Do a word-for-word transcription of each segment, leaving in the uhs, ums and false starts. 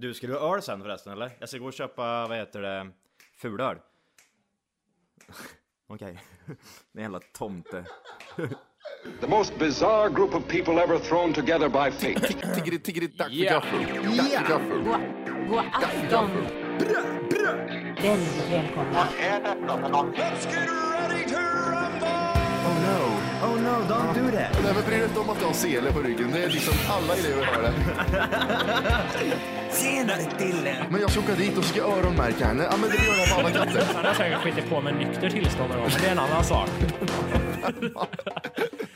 Du, skulle du ha öl sen förresten, eller? Jag ska gå och köpa, vad heter det, fulöl. Okej. En jävla tomte. The most bizarre group of people ever thrown together by fate. Tiggeri, tiggeri, tack för gaffel. Tack för gaffel. God afton. Brö, brö. Väldigt välkomna. Let's get ready to rumble! Oh no, oh no, don't do that. Nej, men bryr dig inte om att du har sele på ryggen. Det är liksom alla elever har det. Senare till det. Men jag ska åka dit och ska öronmärka henne. Ja, men det gör jag på alla katter. Han har säkert skitit på med nykter tillstånd. Men det är en annan sak.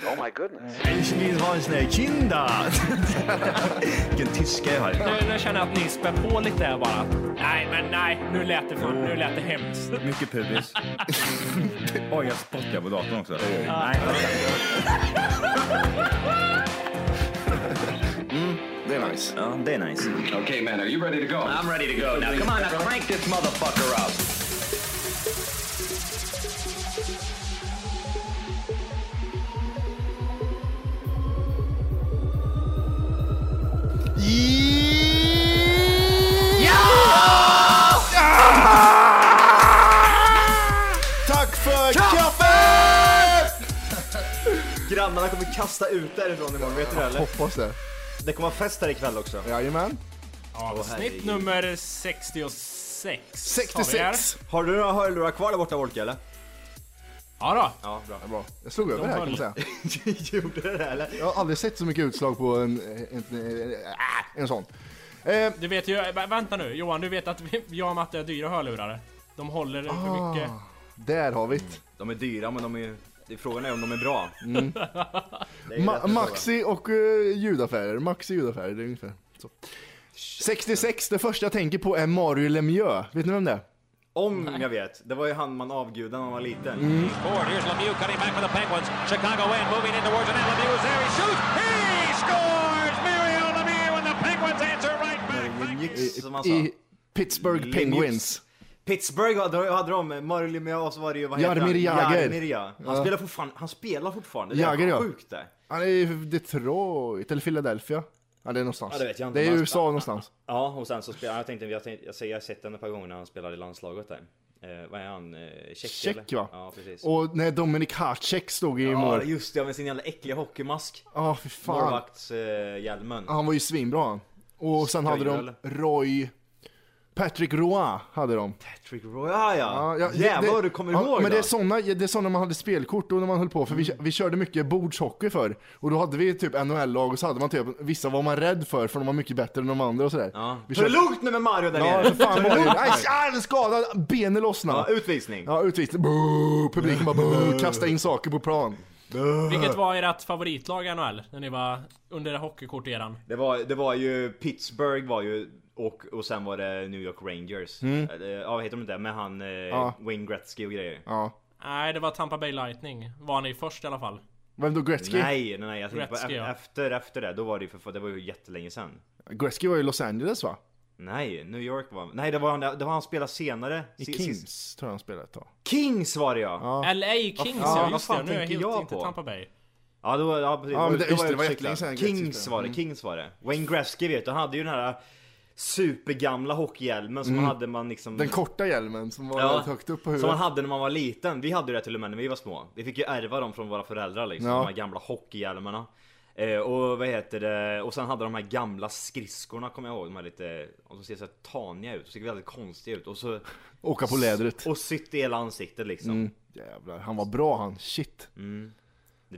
Oh my goodness. Ich will hans ne Kinder. Vilken tyska jag har. Nu, nu känner jag att ni spär på lite här bara. Nej, men nej. Nu lät det för, nu lät det hemskt. Mycket pubis. Oj, jag spottar på datorn också. Nej. Mm, det är nice. Ja, det är nice. Okay, man, are you ready to go? I'm ready to go. Now, come on, now crank this motherfucker up. Ja! Tack för kaffet! Grannarna kommer kasta ut därifrån imorgon, vet du det eller? Hoppas det. Det kommer fest här ikväll också. Jajamän. Avsnitt nummer sextiosex. sextiosex! Har du några hörlurar kvar där borta, Volke, eller? Ja då. Ja, bra. Ja, bra. Jag slog över det här, kan man säga. Gjorde det där, eller? Jag har aldrig sett så mycket utslag på en, en, en, en sån. Eh. Du vet ju, vänta nu Johan, du vet att vi, jag och Matte är dyra hörlurare. De håller ah, för mycket. Där har vi det. Mm. De är dyra, men de är, det är frågan är om de är bra. Mm. är Ma- maxi och uh, ljudaffärer. Maxi ljudaffärer, det är ungefär så. sextiosex, det första jag tänker på är Mario Lemieux. Vet ni vem det är? Om jag vet, det var ju han man avgudade när man var liten. Mm. Here's Lemieux cutting back for the Penguins. Chicago in, moving in towards an end. Lemieux is there, he shoots, he scores! Mario Lemieux and the Penguins answer right back. I, I Pittsburgh Penguins. Pittsburgh hade, hade de, Mario Lemieux och så var det ju, vad heter Jaromír han? Jaromír, ja. Han spelar fortfarande, han spelar fortfarande, det är Jager, sjukt det. Han är i Detroit, eller Philadelphia. Ja, det är någonstans. Ja, det vet jag inte. Det är i U S A sp- någonstans. Ja, och sen så spelar jag tänkte jag tänkte jag säger jag har sett den ett par gånger när han spelade i landslaget där. Eh, vad är han? Tjeck, va? Ja, precis. Och när Dominic Hartcheck stod i ja, mål. Ja, just det, ja, med sin jävla äckliga hockeymask. Ja, oh, för fan. Målvaktshjälmen. Eh, han var ju svinbra han. Och sen Stöjl. Hade de Roy Patrick Roy hade de. Patrick Roy, ja. Ja, ja jävlar, det, du kommer ja, ihåg. Men då. Det är såna, det är såna man hade spelkort och när man höll på för vi, vi körde mycket bordshockey för och då hade vi typ N H L-lag och så hade man typ vissa var man rädd för för de var mycket bättre än de andra och så där. Ja. Vi körde lugnt med Mario där nere. Ja, för fan Mario. Nej, jag är skadad, benen lossna. Ja, utvisning. Ja, utvisning. Boo, publiken bara boo, kasta in saker på plan. Vilket var ert favoritlag i N H L när ni var under hockeykorteran? Det var det var ju Pittsburgh var ju Och, och sen var det New York Rangers. Mm. Ja, vad heter de där? Med han, ja. Wayne Gretzky och grejer. Ja. Nej, det var Tampa Bay Lightning. Var ni först i alla fall? Vem då, Gretzky? Nej, nej, nej jag Gretzky, tänkte på, ja. efter, efter det, då var det, för, det var ju jättelänge sedan. Gretzky var ju i Los Angeles, va? Nej, New York var... Nej, det var han, det var han spelade senare. I se, Kings, sist. Tror jag han spelade ett tag. Kings var det, ja. ja. L A Kings, ja, ja just det. Nu är jag helt inte på. Tampa Bay. Ja, då, ja, precis, ja men det, då, just, då var det var sen, Kings var det, mm. Kings var det. Wayne Gretzky, vet du, han hade ju den här... supergamla hockeyhjälmen som mm. man hade man liksom... Den korta hjälmen som var ja, högt upp på huvudet. Som man hade när man var liten. Vi hade ju det till och med när vi var små. Vi fick ju ärva dem från våra föräldrar liksom, ja. De här gamla hockeyhjälmarna. Eh, och vad heter det? Och sen hade de här gamla skridskorna, kommer jag ihåg. De här lite, och så ser så här taniga ut. Så ser väldigt konstiga ut. Och så... Åka på lädret. Och sitt i hela ansiktet liksom. Mm. Jävlar, han var bra han. Shit. Mm.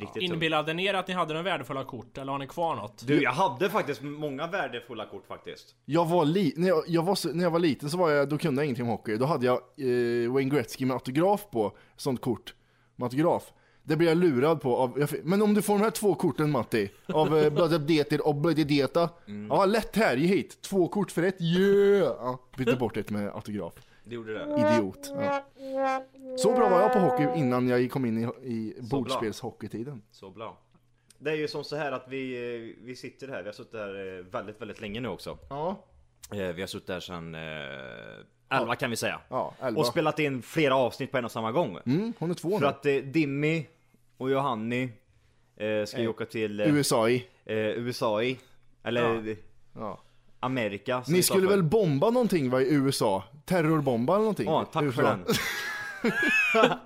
Ja. Inbillade ner att ni hade några värdefulla kort eller har ni kvar något? Du, jag hade faktiskt många värdefulla kort faktiskt. Jag var li- när, jag, jag var, när jag var liten så var jag, då kunde jag ingenting om hockey. Då hade jag eh, Wayne Gretzky med autograf på, sånt kort med autograf. Det blev jag lurad på av, jag, men om du får de här två korten Matti av eh, Blödebdeter och Blödedeta. Mm. Ja, lätt här, ge hit. Två kort för ett, yeah! Ja, bytte bort ett med autograf. Det gjorde det. Idiot. Ja. Så bra var jag på hockey innan jag kom in i, i bordspelshockeytiden. Så bra. Det är ju som så här att vi, vi sitter här. Vi har suttit här väldigt, väldigt länge nu också. Ja. Vi har suttit här sedan elva eh, kan vi säga. Ja, elva. Och spelat in flera avsnitt på en och samma gång. Mm, hon är två nu. För att eh, Dimmy och Johanni eh, ska ju eh. åka till... Eh, U S A i. Eh, U S A i. Eller... Ja. ja. Amerika. Ni skulle väl bomba någonting va, i U S A? Terrorbomba eller någonting? Ja, tack U S A. För den.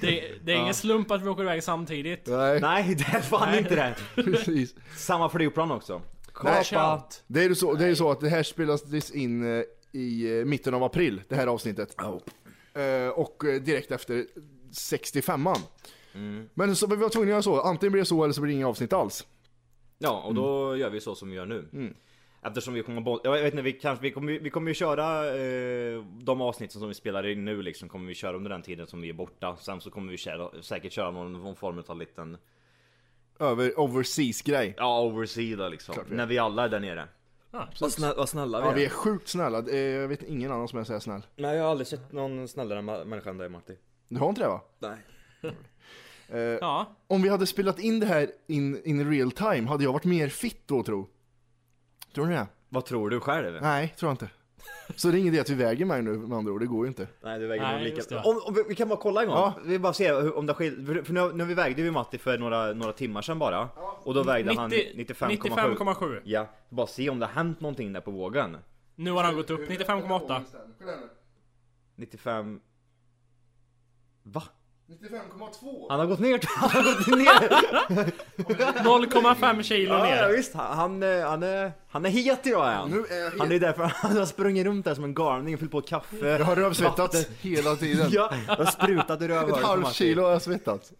det, det är ja. Ingen slump att vi åker iväg samtidigt. Nej, Nej det är fan Nej. Inte det. Precis. Samma flygplan också. Kapat. Det är ju så, det är så att det här spelas in i mitten av april, det här avsnittet. Oh. Och direkt efter sextiofemman. Mm. Men så, vi var tvungna att göra så. Antingen blir det så eller så blir det inga avsnitt alls. Ja, och då mm. gör vi så som vi gör nu. Mm. Eftersom vi kommer bo- jag vet inte, vi kanske vi kommer vi kommer ju köra eh, de avsnitt som vi spelar in nu liksom, kommer vi köra under den tiden som vi är borta. Sen så kommer vi köra, säkert köra någon, någon form av liten över overseas grej. Ja, overseas då, liksom. Klart, när vi alla är där nere. Ja, vad, snä- vad snälla vi är. Ja, vi är sjukt snälla. Jag vet ingen annan som är så här snäll. Nej, jag har aldrig sett någon snällare ma- människa än dig, Martin. Du har inte det, va? Nej. eh, ja. Om vi hade spelat in det här in, in real time, hade jag varit mer fit då, tror Tror ni det? Vad tror du själv? Nej, tror jag inte. Så det är ingen idé att vi väger mig nu med andra ord, det går ju inte. Nej, det väger mig lika. Om, om vi, vi kan bara kolla en gång. Ja. Vi bara se hur, om det skil... för nu, nu vi vägde vi Matti för några, några timmar sedan bara. Och då vägde nittio, han nittiofem komma sju. Ja, bara se om det har hänt någonting där på vågen. Nu har han gått upp, nittiofem komma åtta. nittiofem... Va? nittiofem komma två. Han har gått ner. Han har gått ner. noll komma fem kilo ja, ner. Ja, visst. Han, han, är, han är het idag. Han. Nu är han är därför han har sprungit runt där som en galning och fyllt på kaffe. Jag har rövsvettats hela tiden. Ja, jag har sprutat i rövar. Ett halv kilo har jag svettat.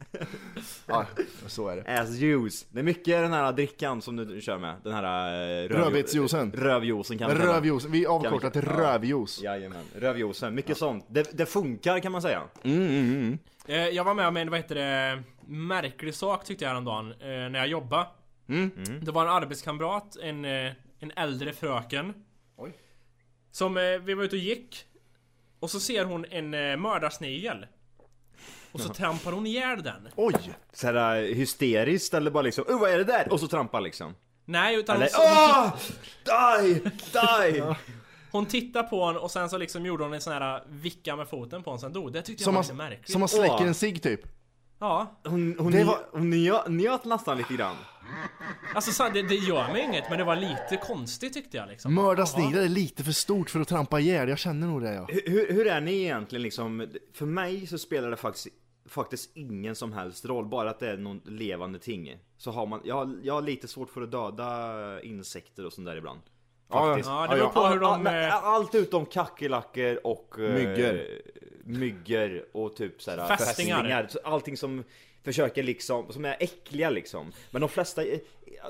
Ja, så är det. As juice. Det är mycket den här drickan som du kör med. Den här röv... rövetsjuicen. Rövjuicen kan man säga. Rövjuicen. Vi avkortat till rövjuic. Jajamän. Rövjuicen. Mycket ja. Sånt. Det, det funkar kan man säga. Mm, mm, mm. Jag var med om en, vad heter det, märklig sak tyckte jag häromdagen när jag jobbade. Mm. Mm. Det var en arbetskamrat, en, en äldre fröken. Oj. Som vi var ute och gick. Och så ser hon en mördarsnigel. Och så Jaha. Trampar hon ihjäl den. Oj, så här hysteriskt eller bara liksom, oh, vad är det där? Och så trampar liksom. Nej, utan eller, hon, åh, die, die. Hon tittar på hon och sen så liksom gjorde hon en sån här vicka med foten på hon sen dog. Det tyckte som jag var man, märkligt. Som man släcker en cigg typ. Ja. Hon, hon, det var, hon njöt, njöt nästan lite grann. Alltså så, det, det gör mig inget men det var lite konstigt tyckte jag liksom. Mördarsniglar är lite för stort för att trampa ihjäl. Jag känner nog det ja. Hur, hur är ni egentligen liksom? För mig så spelar det faktiskt, faktiskt ingen som helst roll. Bara att det är någon levande ting. Så har man, jag, jag har lite svårt för att döda insekter och sånt där ibland. Faktiskt. Ja, det beror på hur de... Allt utom kackerlackor och myggor, myggor och typ så här fästingar. fästingar. Allting som försöker liksom, som är äckliga liksom. Men de flesta,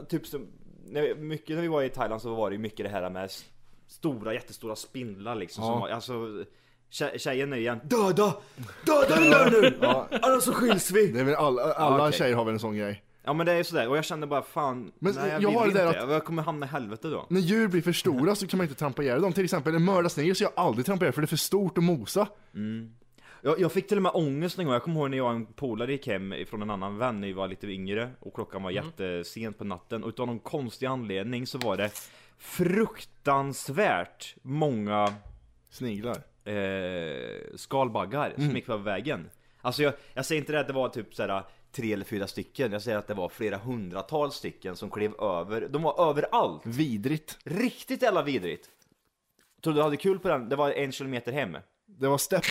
typ som, när, mycket när vi var i Thailand så var det mycket det här med stora, jättestora spindlar liksom. Ja. Som, alltså, tjejen är igen, döda, döda den nu! Ja. Annars så skiljs vi! Det är väl alla alla ah, okay. Tjejer har väl en sån grej. Ja men det är sådär, och jag kände bara fan, men nej, jag, jag har det där inte. Att jag kommer hamna i helvete då. När djur blir för stora så kan man inte trampa ihjäl dem. Till exempel en mördarsnigel så jag aldrig trampar ihjäl för det är för stort att mosa. Mm. jag, jag fick till och med ångest en gång. Jag kommer ihåg när jag och en polare gick hem från en annan vän när jag var lite yngre. Och klockan var mm. jättesent på natten. Och utan någon konstig anledning så var det fruktansvärt många sniglar eh, skalbaggar mm. som gick på vägen. Alltså jag, jag säger inte det att det var typ såhär tre eller fyra stycken. Jag säger att det var flera hundratals stycken som klev över. De var överallt. Vidrigt. Riktigt jävla vidrigt. Tror du hade kul på den? Det var en kilometer hem. Det var step,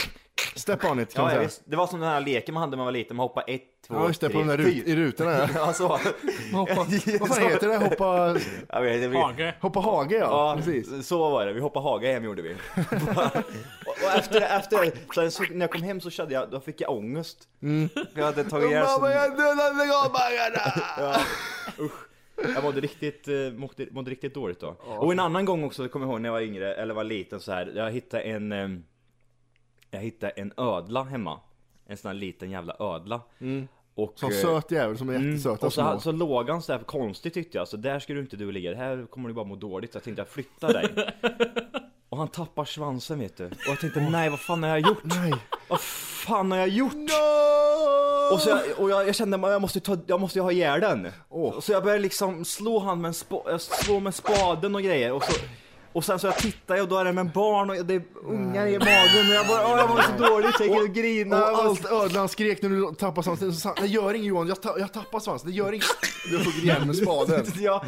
step on it kan ja, säga. Det var som den här leken man hade när man var liten. Man hoppade ett, två, ja, just det, tre, på den där rut- i rutorna. Ja, så. Hoppa, vad fan heter det? Hoppa... Ja, det blir... Hage. Hoppa hage, ja. Ja, precis. Så var det. Vi hoppade hage hem, gjorde vi. och, och efter, efter så, så, när jag kom hem så kände jag, då fick jag ångest. Mm. För jag hade tagit ihjäl som... ja, usch. Jag mådde riktigt, mådde, mådde riktigt dåligt då. Ja. Och en annan gång också, kommer jag ihåg när jag var yngre, eller var liten så här. Jag hittade en... Jag hittade en ödla hemma. En sån här liten jävla ödla. Mm. Och, som söt jävel som är jättesöt. Mm. Och så, så låg han så här konstigt tyckte jag. Så där ska du inte du ligga. Det här kommer du bara må dåligt. Så jag tänkte jag flyttar dig. Och han tappar svansen vet du. Och jag tänkte nej vad fan har jag gjort? Nej. Vad fan har jag gjort? No! Och, så jag, och jag, jag kände att jag måste ta, jag måste ha ihjäl den. Oh. Så jag började liksom slå han med, sp- slå med spaden och grejer. Och så... Och sen så jag tittar och då är det med barn och det är ungar i magen och jag bara åh jag var så dåligt jag gick och grinade och allt ödlan skrek när du tappar svansen. Det gör inget Johan, jag, ta- jag tappar svansen, det gör inget. Du får igen med spaden. ja,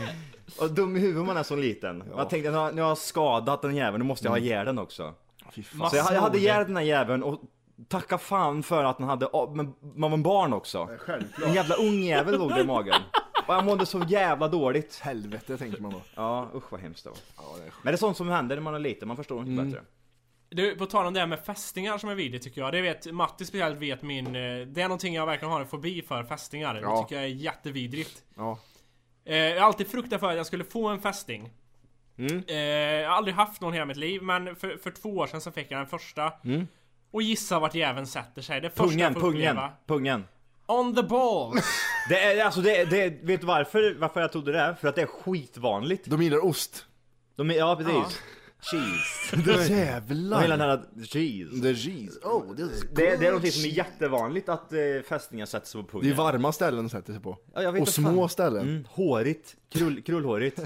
Och dum i huvudet man är som liten. Ja. Jag tänkte, nu har jag skadat den jäveln, nu måste jag ha järden också. Fy fan. Så jag hade, jag hade järden den här jäveln och tacka fan för att den hade, men man var en barn också. Självklart. En jävla ung jävel låg i magen. Och jag mådde så jävla dåligt. Helvete tänker man då. Ja, usch vad hemskt det var. Ja, det är... Men det är sånt som händer när man är liten, man förstår inte mm. bättre. Du, på tal om det här med fästingar som är vidrigt tycker jag. Det vet Matti speciellt, vet min. Det är någonting jag verkligen har en fobi för, fästingar. Ja. Det tycker jag är jättevidrigt. Ja. Jag har alltid fruktat för att jag skulle få en fästing. Mm. Jag har aldrig haft någon hela mitt liv, men för, för två år sedan så fick jag den första. Mm. Och gissa vart jäveln sätter sig. Det första pungen, pungen, pungen. On the ball. Det är, alltså det, det, vet du varför, varför jag tog det där? För att det är skitvanligt. De gillar ost. De, ja, precis. Ja. Cheese. Det jävlar. De här, cheese. The cheese. Oh, det, det, det är något som är jättevanligt att eh, fästingar sätter sig på pungen. Det är varma ställen de sätter sig på. Ja, jag vet. Och små ställen. Mm, hårigt. Krull, krullhårigt.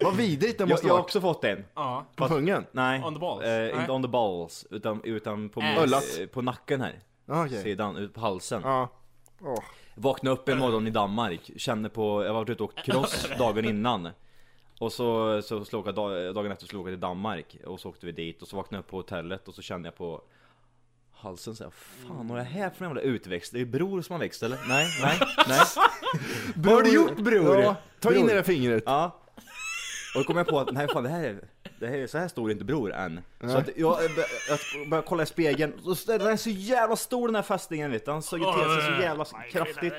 Vad vidrigt det måste jag, jag har också fått en. Ja. På pungen? Nej. On the balls? Eh, inte Nej. On the balls. Utan, utan på, eh, på nacken här. Ah, okay. Sidan, ut på halsen. Ja. Ah. Oh. Vaknade upp en morgon i Danmark. Kände på, jag var ute och cross dagen innan. Och så, så slog jag, dagen efter slog jag till Danmark. Och så åkte vi dit. Och så vaknade jag upp på hotellet. Och så kände jag på halsen så här, fan, har jag här för en jävla utväxt? Det är bror som har växt, eller? Nej, nej, nej. Vad har du gjort, bror? Ja, ta bror. In det där fingret. Ja. Och då kom jag på att nej, fan, det här, det här, så här stor är inte bror än. Nej. Så att jag, jag började kolla i spegeln. Och den är så jävla stor, den här fästingen, vet du. Han såg ju till sig så jävla kraftigt.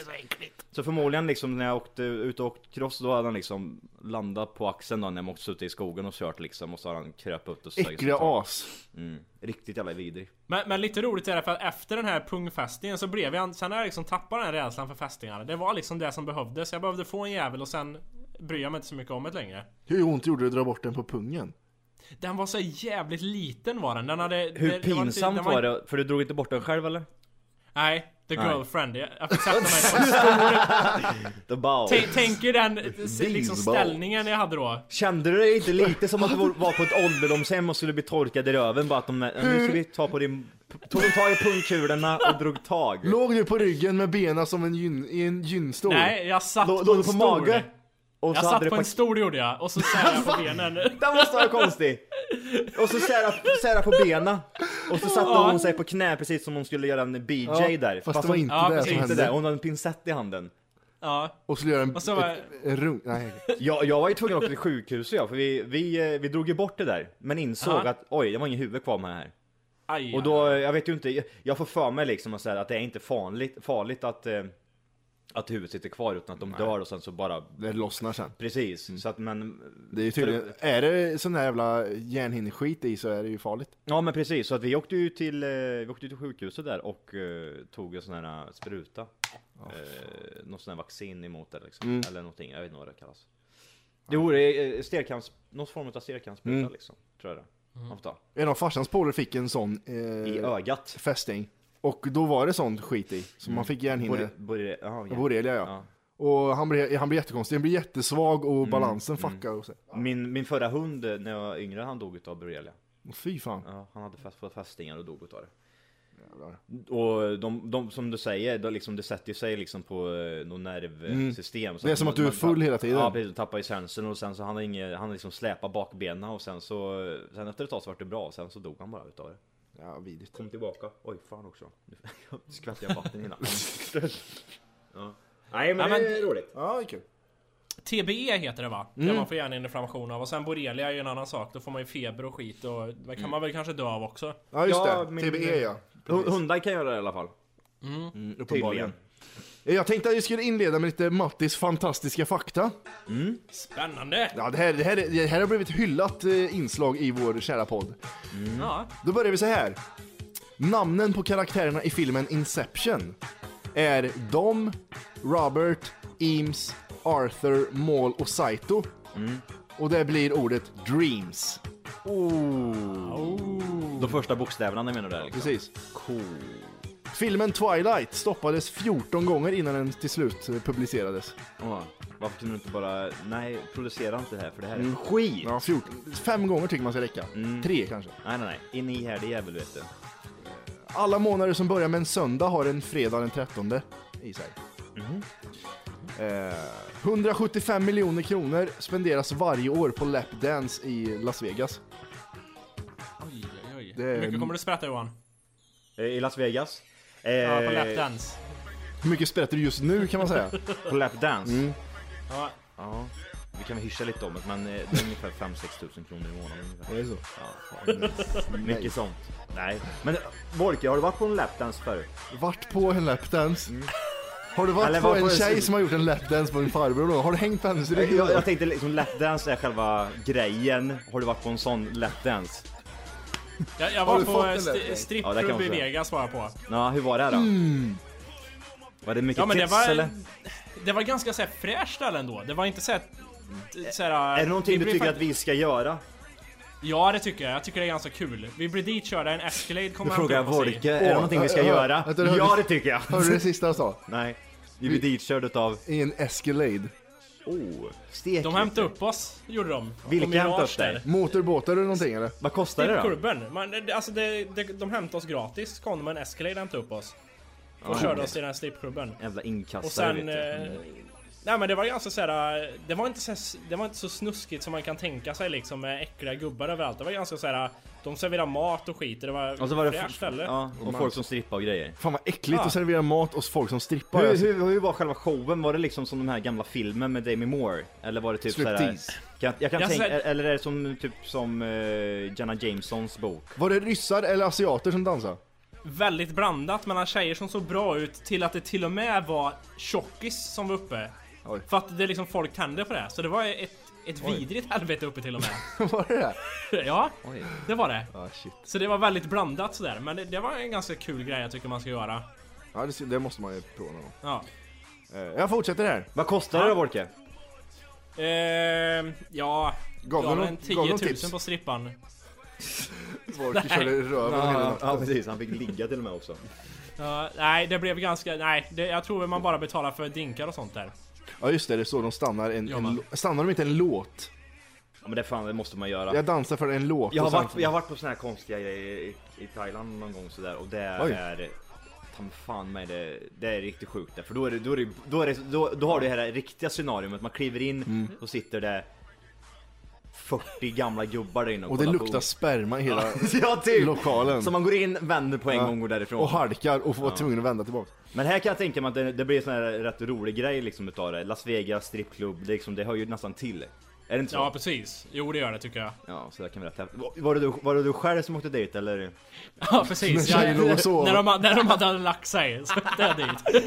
Så förmodligen liksom, när jag åkte ut och åkte cross, då hade han liksom landat på axeln då, när jag åkte ute i skogen och kört liksom. Och så har han kröp upp och så. Äckliga as. Mm. Riktigt jävla vidrig. Men, men lite roligt är det, för att efter den här pungfästingen så blev jag, sen när jag liksom tappade den här rädslan för fästingar. Det var liksom det som behövdes. Jag behövde få en jävel och sen bryr jag mig inte så mycket om det längre. Hur ont gjorde du att dra bort den på pungen? Den var så jävligt liten var den, den hade, hur det, pinsamt det var, inte, var det? För du drog inte bort den själv eller? Nej, the girlfriend. Nej. Jag fick sätta mig på en stor. Tänk er den liksom ställningen jag hade då. Kände du det inte lite som att du var på ett ålderdomshem och skulle bli torkad i röven? Bara att de, nu ska vi ta på din... Tog de tag i pungkulorna och drog tag. Låg du på ryggen med benen som en gyn, i en gynstol? Nej, jag satt L- på en på mage. Och jag satt på en pak- stor, gjorde jag. Och så särade på benen. Det måste vara konstigt. Och så särade, särade på benen. Och så satte hon sig på knä precis som hon skulle göra en B J ja, där. Fast, fast det var inte ja, det som hände där. Hon hade en pinsett i handen. Ja. Och så göra en, var... ett, en rung. Nej. Jag, jag var ju tvungen att åka till sjukhuset. Ja, för vi, vi, vi drog ju bort det där. Men insåg Aha. att oj, det var ingen huvud kvar med det här. Aj, och då, jag vet ju inte. Jag, jag får för mig liksom att säga att det är inte farligt, farligt att... Eh, att huvudet sitter kvar utan att de Nej. dör och sen så bara... Det lossnar sen. Precis. Mm. Så att, men, det är ju tydligen... För... Är det sån här jävla järnhinneskit i så är det ju farligt. Ja, men precis. Så att vi åkte ju till, vi åkte till sjukhuset där och uh, tog en sån här spruta. Oh, uh, någon sån här vaccin emot det liksom. Mm. Eller någonting. Jag vet inte vad det kallas. Det vore uh, stelkramps... Någon form av stelkrampsspruta mm. liksom. Tror jag det. Mm. Ofta. En av farsans polare fick en sån... Uh, I ögat. Fästing. Och då var det sånt skit i. Så mm. man fick järnhinne. Borrelia, ja. Borrelia, ja. ja. Och han blev, han blev jättekonstig. Han blev jättesvag och mm. balansen fuckade. Och så. Ja. Min, min förra hund, när jag var yngre, han dog av borrelia. Fy fan. Ja, han hade fast, fått fästingar och dog av det. Jävlar. Och de, de, som du säger, de liksom, det sätter sig liksom på något nervsystem. Mm. Så det är som att du är full tapp, hela tiden. Ja, precis. Du tappar i sensorn och sen så han, inge, han liksom släpar bakbena. Och sen så, sen efter ett tag så var det bra och sen så dog han bara utav det. Ja, vidrigt. Kom tillbaka. Oj, fan också. Nu skvätter jag vatten innan. ja. Nej, men, ja, men det är roligt. Ja, det är kul. T B E heter det, va? Mm. Där man får gärna en inflammation av. Och sen borrelia är ju en annan sak. Då får man ju feber och skit. Och det kan mm. man väl kanske dö av också. Ja, just ja, det. Min... T B E, ja. Precis. Hundar kan göra det i alla fall. Mm. Mm, uppenbarligen. Jag tänkte att vi skulle inleda med lite Mattis fantastiska fakta. Mm. Spännande. Ja, det här, det här, det här har blivit hyllat inslag i vår kära podd. Mm. Ja. Då börjar vi så här. Namnen på karaktärerna i filmen Inception är Dom, Robert, Eames, Arthur, Maul och Saito. Mm. Och det blir ordet Dreams. Oh. Oh. De första bokstäverna menar du där liksom. Precis. Cool. Filmen Twilight stoppades fjorton gånger innan den till slut publicerades. Åh, varför kunde du inte bara... Nej, producera inte det här, för det här är mm. skit. Ja, fjorton. Fem gånger tycker man ska räcka. Mm. Tre kanske. Nej, nej, nej. In i här, det jävel, vet du. Alla månader som börjar med en söndag har en fredag den trettonde i sig. Mm. Eh, hundrasjuttiofem miljoner kronor spenderas varje år på lapdance i Las Vegas. Oj, oj, oj. Det är... Hur mycket kommer du sprätta, Johan? Eh, I Las Vegas? Eh... Ja, på lapdance. Hur mycket sprätter du just nu, kan man säga? På lapdance? Mm. Ja. Ja. Vi kan väl hyscha lite om det, men det är ungefär fem till sex tusen kronor i månaden. Ungefär. Det är så? Ja, fan. Mycket Nej. sånt. Nej. Men Borke, har du varit på en lapdance förut? Vart på en lapdance? Mm. Har du varit Eller, på var en på tjej en... som har gjort en lapdance på din farbror då? Har du hängt på hennes rygg? Jag, jag tänkte liksom, lapdance är själva grejen. Har du varit på en sån lapdance? Jag, jag var på st- Strip-Rubbi Vega, svarar på. Ja, hur var det här då? Mm. Var det mycket ja, men tips det var, eller? Det var ganska så här fräscht ändå. Det var inte så här... Så här, är det någonting du tycker fakt- att vi ska göra? Ja, det tycker jag, jag tycker det är ganska kul. Vi blir dit körda, en Escalade kommer att fråga Vorke, är det någonting vi ska äh, göra? Äh, ja, det, det tycker jag. Hörde du det sista jag sa? Nej, vi blir dit körda utav en Escalade. Åh, oh, stek. De hämtade upp oss, gjorde de. Vilka hämtade upp dig? Motorbåtar eller någonting eller? Vad kostar det då? Kurben. Man, alltså det, det, de hämtade oss gratis, kom med en Escalade hämtade upp oss. Och oh, körde oss till den här slipkurben. Jävla inkastare. Och sen... Nej, men det var ganska såhär, det var inte så det var inte så snuskigt som man kan tänka sig liksom, med äckliga gubbar överallt. Det var ganska såhär, de serverade mat och skit, det var, och så var det fräscht f- eller? Ja, och, och folk som strippar och grejer. Fan vad äckligt ja. att servera mat och folk som strippar. Hur, hur, hur var själva showen? Var det liksom som de här gamla filmen med Demi Moore, eller var det typ så här? Jag, jag kan jag tänka, såhär... eller är det som typ som uh, Jenna Jamesons bok? Var det ryssar eller asiater som dansade? Väldigt blandat mellan tjejer som såg bra ut till att det till och med var tjockis som var uppe. Oj. För att det liksom folk tände på det här. Så det var ett, ett vidrigt helvete uppe till och med. Var det det? Ja, Oj. det var det ah, shit. Så det var väldigt blandat sådär. Men det, det var en ganska kul grej jag tycker man ska göra. Ja, det, det måste man ju prova någon. Ja. eh, Jag fortsätter här. Vad kostar ja. det då, Volke? Eh, ja, gav jag en tio tusen på strippan. Volke körde röven ja, hela natten. Ja, precis, han fick ligga till och med också. uh, Nej, det blev ganska Nej, det, jag tror man bara betalar för drinkar och sånt där. Ja just det, det står de stannar en, ja, en stannar de inte en låt. Ja men det fan det måste man göra. Jag dansar för en låt. Jag har varit jag har varit på såna här konstiga grejer i, i Thailand någon gång så där och det Oj. är ta fan mig det det är riktigt sjukt där för då är det då är det, då är det, då, då har du det här riktiga scenariot att man kliver in mm. och sitter där fyrtio gamla gubbar där inne och, och det luktar på. sperma i hela ja, typ. lokalen. Så man går in, vänder på en ja. gång och går därifrån. Och harkar och får ja. tvungen att vända tillbaka. Men här kan jag tänka mig att det, det blir en sån här rätt rolig grej liksom utav det. Las Vegas, strippklubb, det, liksom, det hör ju nästan till. Är det inte så? Ja, precis. Jo, det gör det tycker jag. Ja, så där kan vi rätt. Var det du, var det du själv som åkte dit, eller? Ja, precis. Jag, när, de, när de hade lagt sig, så åkte jag dit.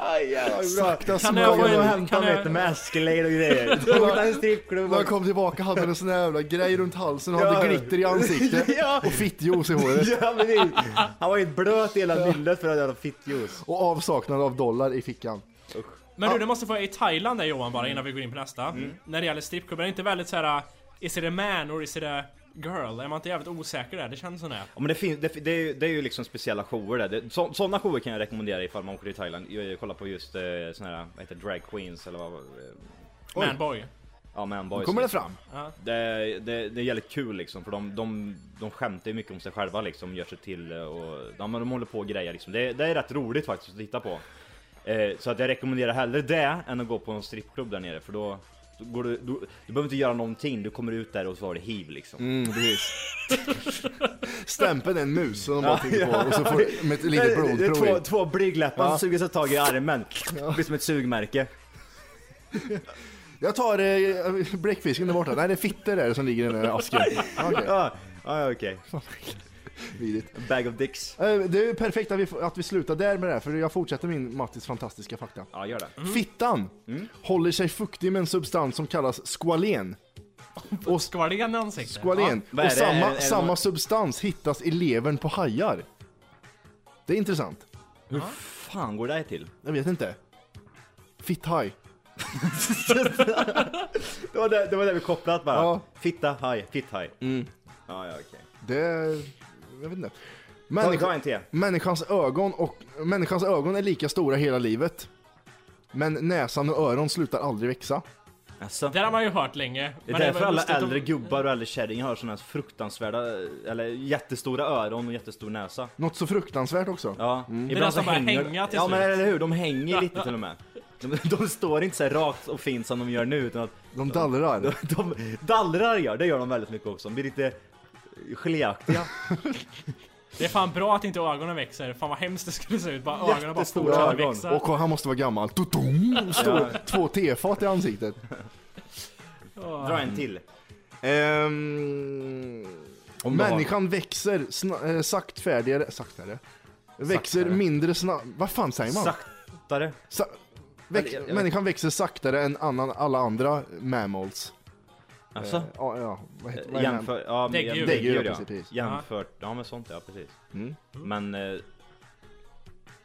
Aj, jävlar. Sakta smål och hämtade lite med Escalade och grejer. Då åkte en strippklubb. När kom tillbaka hade en sån här jävla grej runt halsen och hade glitter i ansiktet ja. och fittjuice i håret. Ja, men han var ju blöt hela nyllet för att han hade fittjuice. Och avsaknad av dollar i fickan. Usch. Men du, det måste vara i Thailand där Johan bara innan vi går in på nästa. Mm. När det gäller stripklubben är det inte väldigt så här is it a man or is it a girl? Är man inte jävligt osäker där? Det känns sån här. Ja men det finns det, det är ju det är ju liksom speciella shower där. Det, så, såna shower kan jag rekommendera ifall man åker i Thailand. Jag, jag kollar på just eh, sån här vad heter drag queens eller vad eh, manboy. Ja, manboy. Kommer det fram? Uh-huh. Det det det är jävligt kul liksom för de de de skämtar ju mycket om sig själva liksom gör sig till och de de håller på och grejer liksom. Det det är rätt roligt faktiskt att titta på. Så att jag rekommenderar hellre det än att gå på en strippklubb där nere. För då, då går du, du, du behöver inte göra någonting. Du kommer ut där och så har det hiv liksom. Mm, precis. Stämpen är en mus som de bara tänker på. Och så får med ett litet blodprov. Två, två bryggläppar ja. som suger sig tag i armen. Det blir som ett sugmärke. Jag tar eh, bläckfisken där borta. Nej, det är fitter där som ligger i den där asken. Okay. Ja, ja okej. Okay. Bag of dicks. Det är ju perfekt att vi, att vi slutar där med det här. För jag fortsätter min Mattis fantastiska fakta. Ja, gör det. Mm. Fittan mm. håller sig fuktig med en substans som kallas squalen. Och squalen i ansiktet. Squalen. Ja. Och samma, är det, är det... samma substans hittas i levern på hajar. Det är intressant. Hur fan går det här till? Jag vet inte. Fitthaj. det, var det, det var det vi kopplat bara. Ja. Fitta, haj, fitthaj. Mm. Ja, ja, okej. Okay. Det... Jag vet inte. Människa, människans, ögon och, människans ögon är lika stora hela livet. Men näsan och öron slutar aldrig växa. Asså. Det har man ju hört länge. Det är därför alla äldre om... gubbar och äldre kärringar har sådana här fruktansvärda, eller jättestora öron och jättestor näsa. Något så fruktansvärt också. Ja, mm. ibland så hänger. Bara hänga till ja, men eller hur? De hänger lite till och med. De står inte så här rakt och fint som de gör nu, utan att de dallrar. De, de dallrar gör, det gör de väldigt mycket också. De blir lite geléaktiga. Det är fan bra att inte ögonen växer. Fan vad hemskt det skulle se ut. Bara ögonen bara stora ögon. Växer. Och han måste vara gammal. Står två tefat i ansiktet. Dra en till. Um, om människan har... växer sna- saktfärdigare. Saktare. Växer saktare. Mindre snabbt. Vad fan säger man? Saktare. Sa- väx- Eller, människan växer saktare än annan, alla andra mammals. Alltså? Eh, ja, ja. Vad heter, vad Jämför- ja, däggdjur. Däggdjur, ja. Precis. Jämfört, ja men sånt, ja precis. Mm. Men eh,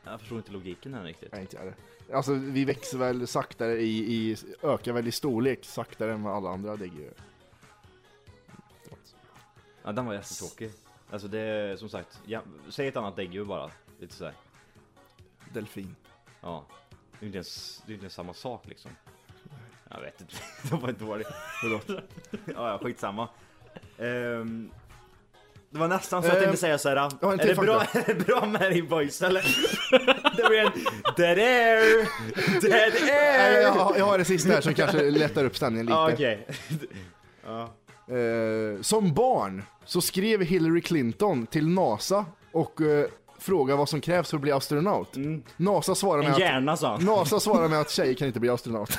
jag förstår inte logiken här riktigt. Nej, inte jag det. Alltså vi växer väl saktare i, i ökar väl i storlek saktare än vad alla andra däggdjur. Ja, den var jättetråkig. Alltså det är som sagt, ja, säg ett annat däggdjur bara. Lite sådär. Delfin. Ja. Det är inte ens, det är inte ens samma sak liksom. Jag vet inte, det var inte dåligt. Förlåt. Ja, ja, skitsamma. Um, det var nästan så att jag inte säga såhär. Ja, är, är det bra, är det bra Mary Boys eller? Det blir en dead air. Dead air. Jag har, jag har det sista här som kanske lättar upp stämningen lite. Ja, okej. Okay. Ja. Eh, som barn så skrev Hillary Clinton till NASA och eh, frågade vad som krävs för att bli astronaut. Mm. NASA svarade med hjärna, att NASA svarade med att tjejer kan inte bli astronauter.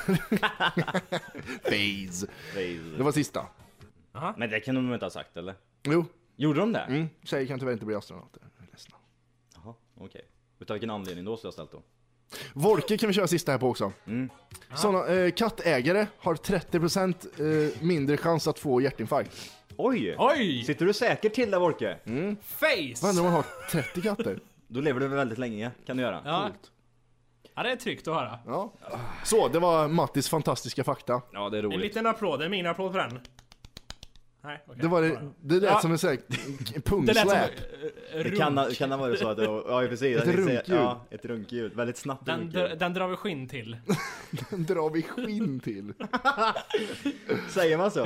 Phase. Det var sista. Aha. Men det kan de inte ha sagt eller? Jo. Gjorde de det? Mm. Tjejer kan tyvärr inte bli astronauter. Ledsna. Jaha, okej. Okay. Utav vilken anledning då så jag ställt då? Volker kan vi köra sista här på också. Mm. Såna, eh, kattägare har trettio procent eh, mindre chans att få hjärtinfarkt. Oj. Oj! Sitter du säkert till där, Volker? Mm. Face! Vad händer om man har trettio katter? Då lever du väldigt länge, kan du göra. Ja, ja det är tryggt att höra. Ja. Så, det var Mattis fantastiska fakta. Ja, det är roligt. En liten applåd, en min applåd för den. Nej, okay. Det var det, det lät ja. Som en sån här pungsläpp. Det kan, kan det vara så att det var, ja, precis, ett runkljud. Ja, ett runkljud. Väldigt snabbt. Den, d- den drar vi skinn till. Den drar vi skinn till. Säger man så?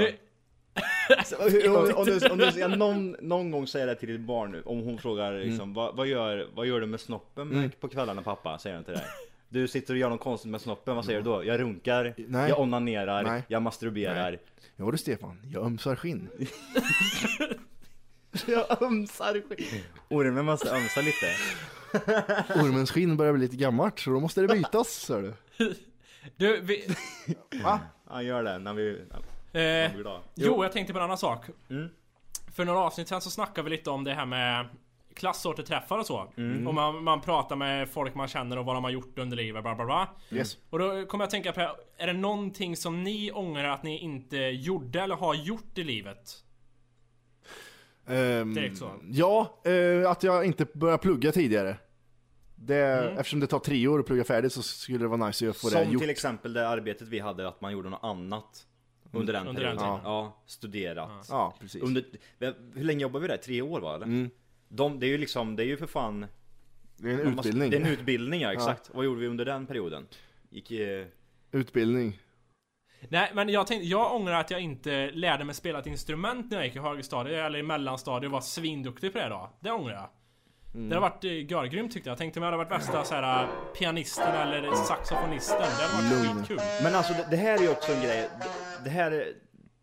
om, om du, om du, någon, någon gång säger det till ditt barn nu, om hon frågar liksom, mm. vad, vad, gör, vad gör du med snoppen mm. på kvällarna pappa? Säger hon till dig. Du sitter och gör någon konstigt med snoppen. Vad säger mm. du då? Jag runkar, nej. Jag onanerar, nej. Jag masturberar. Nej. Ja du Stefan, jag ömsar skinn. Jag ömsar skinn. Ormen måste ömsa lite. Ormens skinn börjar bli lite gammalt, så då måste det bytas, så du. Du, vi... Va? Ja, gör det när vi... Eh, jo. jo, jag tänkte på en annan sak. Mm. För några avsnitt sen så snackade vi lite om det här med... klassorterträffar och så. Mm. Och man, man pratar med folk man känner och vad de har gjort under livet. Bla bla bla. Yes. Och då kommer jag att tänka på, är det någonting som ni ångrar att ni inte gjorde eller har gjort i livet? Um, Direkt så. Ja, eh, att jag inte började plugga tidigare. Det, mm. Eftersom det tar tre år att plugga färdigt så skulle det vara nice att få som det gjort. Som till exempel det arbetet vi hade, att man gjorde något annat. Under den under perioden. Den ja. Ja, studerat. Ja, ja precis. Under, hur länge jobbar vi där? Tre år va? Eller? Mm. De, det är ju liksom, det är ju för fan det är en utbildning. Måste, det är en utbildning, ja, exakt. Ja. Vad gjorde vi under den perioden? Gick eh... utbildning. Nej, men jag tänkte, jag ångrar att jag inte lärde mig spela ett instrument när jag gick i högstadiet eller i mellanstadiet och var svinduktig på det då. Det ångrar jag. Mm. Det har varit görgrymt tyckte jag. Jag tänkte mig att det hade varit värsta så här pianisten eller saxofonisten. Det hade varit skitkul. Men alltså det, det här är ju också en grej. Det här är,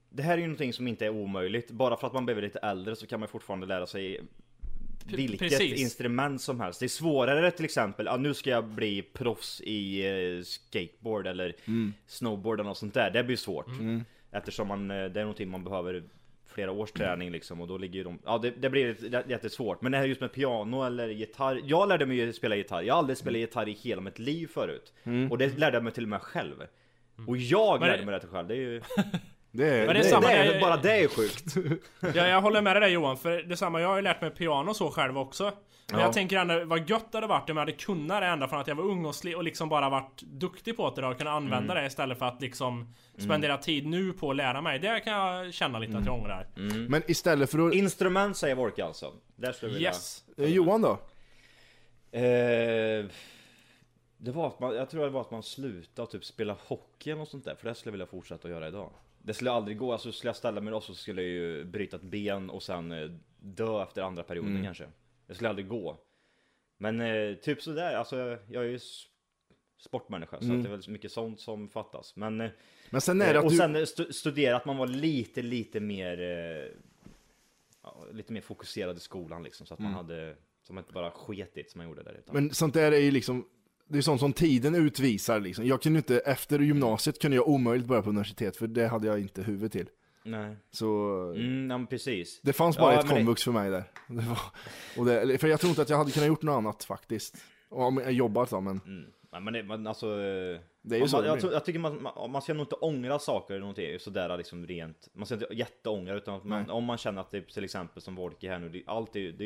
det här är ju någonting som inte är omöjligt. Bara för att man blir lite äldre så kan man fortfarande lära sig vilket precis. Instrument som helst. Det är svårare till exempel, ah, nu ska jag bli proffs i eh, skateboard eller mm. snowboard eller något sånt där. Det blir svårt. Mm. Eftersom man, det är någonting man behöver flera års träning liksom, och då ligger de, ja, det, det blir jättesvårt. Men det här just med piano eller gitarr. Jag lärde mig ju spela gitarr. Jag har aldrig spelat gitarr i hela mitt liv förut. Mm. Och det lärde jag mig till och med själv. Mm. Och jag men... lärde mig det själv. Det är ju... Det är, det, det är samma, det är, jag, bara det är sjukt. Ja, jag håller med dig Johan, för det samma, jag har ju lärt mig piano så själv också. Men ja. Jag tänker ändå vad gött det hade varit om jag hade kunnat det ända från att jag var ung och, sli- och liksom bara varit duktig på det och kunna använda mm. det istället för att liksom spendera mm. tid nu på att lära mig. Det kan jag känna lite mm. att jag ångrar. Mm. Men istället för att... Instrument säger Vork alltså. Där skulle vi yes. eh, Johan då? Eh... Det var att man, jag tror det var att man slutade typ spela hockey och sånt där, för det skulle jag vilja fortsätta att göra idag. Det skulle aldrig gå, alltså skulle jag ställa mig då så skulle jag ju bryta ett ben och sen dö efter andra perioden mm. kanske. Det skulle aldrig gå. Men eh, typ så där, alltså jag är ju sportmänniska, så mm. att det är väldigt mycket sånt som fattas. Men, men sen är det att och du... sen st- studera att man var lite, lite mer eh, ja, lite mer fokuserad i skolan liksom, så att mm. man hade, så man inte bara sketigt som man gjorde där. Utan... Men sånt där är ju liksom, det är sånt som tiden utvisar liksom. Jag kunde inte, efter gymnasiet kunde jag omöjligt börja på universitet, för det hade jag inte huvud till. Nej. Så mm, ja, precis. Det fanns bara ja, ett komvux det... för mig där. Det var, och det, för jag tror inte att jag hade kunnat gjort något annat faktiskt. Om jag jobbar så, men mm. nej, men det, man, alltså, det är ju så. Man, jag, tror, jag tycker man, man, man ska nog inte ångra saker eller någonting så där liksom rent. Man ska inte jätteångra, utan att man, om man känner att det till exempel som Volker här nu, det, allt är ju, det,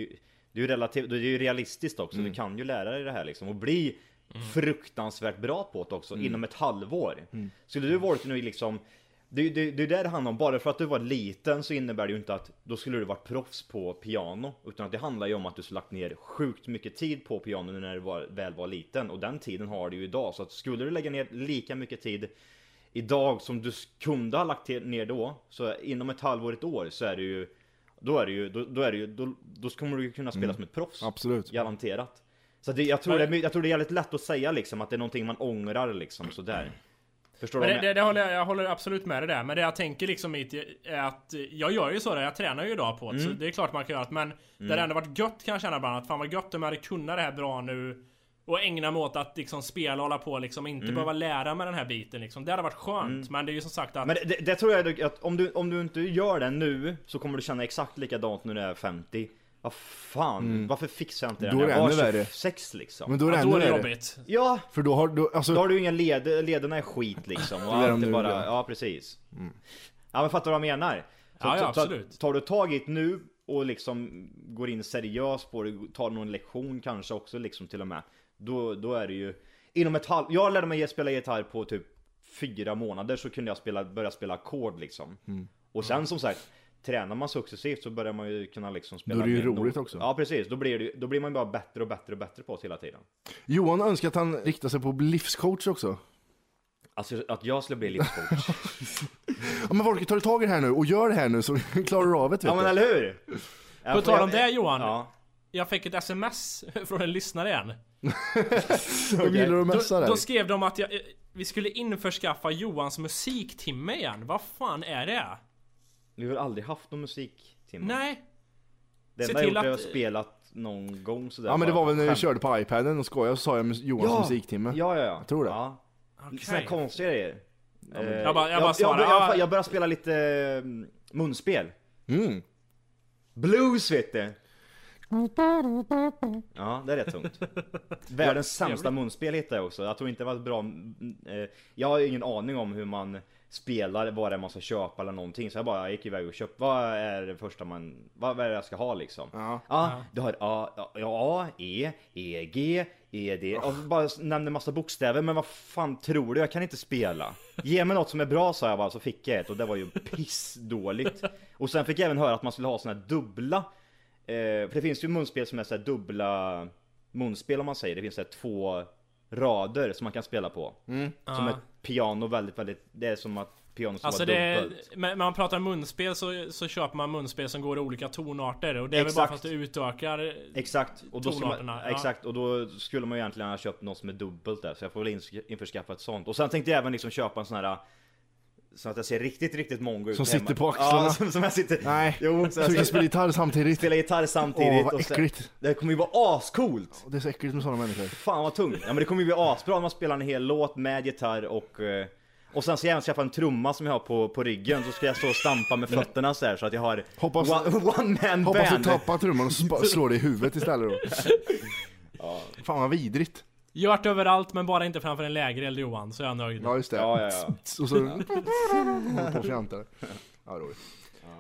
det är ju relativt, det är ju realistiskt också. Mm. Du kan ju lära dig det här liksom och bli mm. fruktansvärt bra på det också mm. inom ett halvår. Mm. Skulle du Volker nu liksom, det, det, det är där det handlar om. Bara för att du var liten så innebär det ju inte att då skulle du varit proffs på piano, utan att det handlar ju om att du skulle lagt ner sjukt mycket tid på piano när du var, väl var liten, och den tiden har du ju idag. Så att skulle du lägga ner lika mycket tid idag som du kunde ha lagt ner då, så inom ett halvår, ett år, så är det ju, då är det ju, då, då är det ju, då, då kommer du ju kunna spela mm. som ett proffs. Absolut. Garanterat. Så det, jag, tror det, jag tror det är jävligt lätt att säga liksom att det är någonting man ångrar liksom sådär. Men det, det, det håller jag, jag håller absolut med det där. Men det jag tänker liksom är att jag gör ju så där, jag tränar ju idag på det, mm. så det är klart man kan göra det. Men mm. det hade ändå varit gött, kan jag känna bland annat, fan vad gött om jag hade kunnat det här bra nu och ägna mig åt att liksom spela och hålla på liksom, inte mm. behöva lära mig den här biten liksom. Det hade varit skönt, mm. men det är ju som sagt att... Men det, det, det tror jag att om du, om du inte gör det nu, så kommer du känna exakt likadant när du är femtio. Vad fan, mm. varför fixar jag inte det? Då är det ännu värre. Sex liksom. Men då är det, ja, då är det jobbigt. Ja, för då har du, alltså... då har du inga leder, lederna är skit liksom. Och allt är bara, ja precis. Mm. Ja, men fattar du vad jag menar? Så, ja, ja, absolut. Tar, tar du taget nu och liksom går in seriöst på det, tar någon lektion kanske också liksom till och med, då, då är det ju inom ett halv... Jag lärde mig spela gitarr på typ fyra månader, så kunde jag spela, börja spela ackord liksom. Mm. Och sen mm. som sagt, tränar man successivt så börjar man ju kunna liksom spela. Då är det ju roligt då också. Ja, precis. Då blir, det, då blir man ju bara bättre och bättre och bättre på oss hela tiden. Johan önskar att han riktar sig på livscoach också. Alltså, att jag skulle bli livscoach. Ja, men Volker, tar du tag i det här nu och gör det här nu så klarar du av det. Ja, men eller hur? På tal om det, Johan. Ja. Jag fick ett sms från en lyssnare igen. Okay. Då, då, då skrev de att jag, vi skulle införskaffa Johans musiktimme igen. Vad fan är det? Vi har aldrig haft någon musiktimme. Nej. Det enda jag gjort att... jag har spelat någon gång sådär. Ja, men det var väl när jag körde på iPaden och skojade, så sa jag Johans ja. musiktimme. Ja, ja, ja. Jag tror det. Ja. Okay. Lite sådana konstiga grejer. Ja, men... jag, bara, jag, bara jag, jag, jag, jag började spela lite munspel. Mm. Blues, vet du. Ja, det är rätt tungt. Världens sämsta munspel hittar jag också. Jag tror inte det var bra. Jag har ingen aning om hur man spelar, vad det är man ska köpa eller någonting. Så jag bara gick iväg och köpte, vad är det första man, vad är det jag ska ha liksom. Ja, ja. Du har A, A, E, E, G, E, D. Och bara nämnde massa bokstäver. Men vad fan tror du, jag kan inte spela. Ge mig något som är bra, sa jag bara. Så fick jag ett, och det var ju pissdåligt. Och sen fick jag även höra att man skulle ha såna här dubbla, för det finns ju munspel som är så här dubbla munspel, om man säger. Det finns så här två rader som man kan spela på. Mm. Som ja. ett piano väldigt, väldigt... Det är som att piano som alltså var dubbelt. Men när man pratar munspel så, så köper man munspel som går i olika tonarter. Och det är exakt. Väl bara för att det utökar exakt. Och då tonarterna. Man, ja. Exakt, och då skulle man ju egentligen ha köpt något som är dubbelt där. Så jag får väl införskaffa ett sånt. Och sen tänkte jag även liksom köpa en sån här... Så att jag ser riktigt, riktigt mongo ut som hemma. Sitter på axlarna. Ja, som, som jag sitter... Nej, jo, så jag, så jag spelar gitarr samtidigt. Spelar gitarr samtidigt. Åh, vad och äckligt. Så, det kommer ju vara ascoolt. Det är så äckligt med sådana människor. Fan, vad tungt. Ja, men det kommer ju bli asbra om man spelar en hel låt med gitarr och... Och sen ska jag även skaffa en trumma som jag har på, på ryggen. Så ska jag stå och stampa med fötterna så här, så att jag har hoppas, one, one man hoppas band. Hoppas du tappar trumman och sp- slår dig i huvudet istället då. Ja. Fan, vad vidrigt. Gjort överallt, men bara inte framför en lägereld, Johan, så jag är nöjd. Ja, just det. Ja, ja, ja. Och så... Håller på fjantare. Ja, roligt.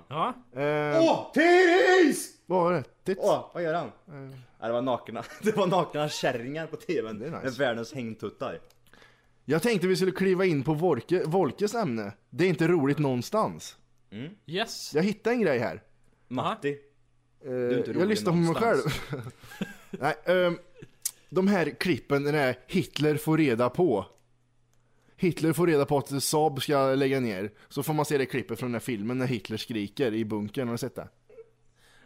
Ja. Åh, eh... oh, Tiris! Vad var det? Tits? Åh, oh, vad gör han? Eh... Nej, det var nakna. Det var nakna kärringar på tvn. Det är nice. Med världens hängtuttar. Jag tänkte vi skulle kliva in på Volke, Volkes ämne. Det är inte roligt någonstans. Mm. Yes. Jag hittade en grej här. Matti. Eh, du är inte rolig jag lyssnar på mig själv. Nej, ehm... de här klippen när Hitler får reda på Hitler får reda på att Saab ska lägga ner, så får man se det klippet från den här filmen när Hitler skriker i bunkern. Har du sett det?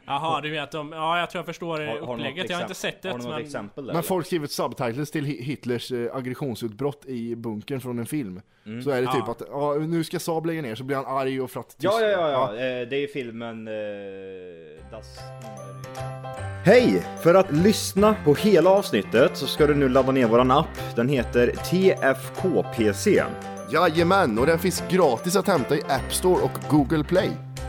Jaha, du vet de, ja, jag tror jag förstår har, upplägget. Har jag har inte sett det. Har du något men... exempel där? Men folk skrivit subtitles till Hitlers aggressionsutbrott i bunkern från en film. Mm. Så är det typ ja. att ja, nu ska Saab lägga ner, så blir han arg och fratt. Ja, ja, ja, ja. ja. Det är filmen eh, Das... Hej! För att lyssna på hela avsnittet så ska du nu ladda ner våran app. Den heter T F K P C. Jajamän, och den finns gratis att hämta i App Store och Google Play.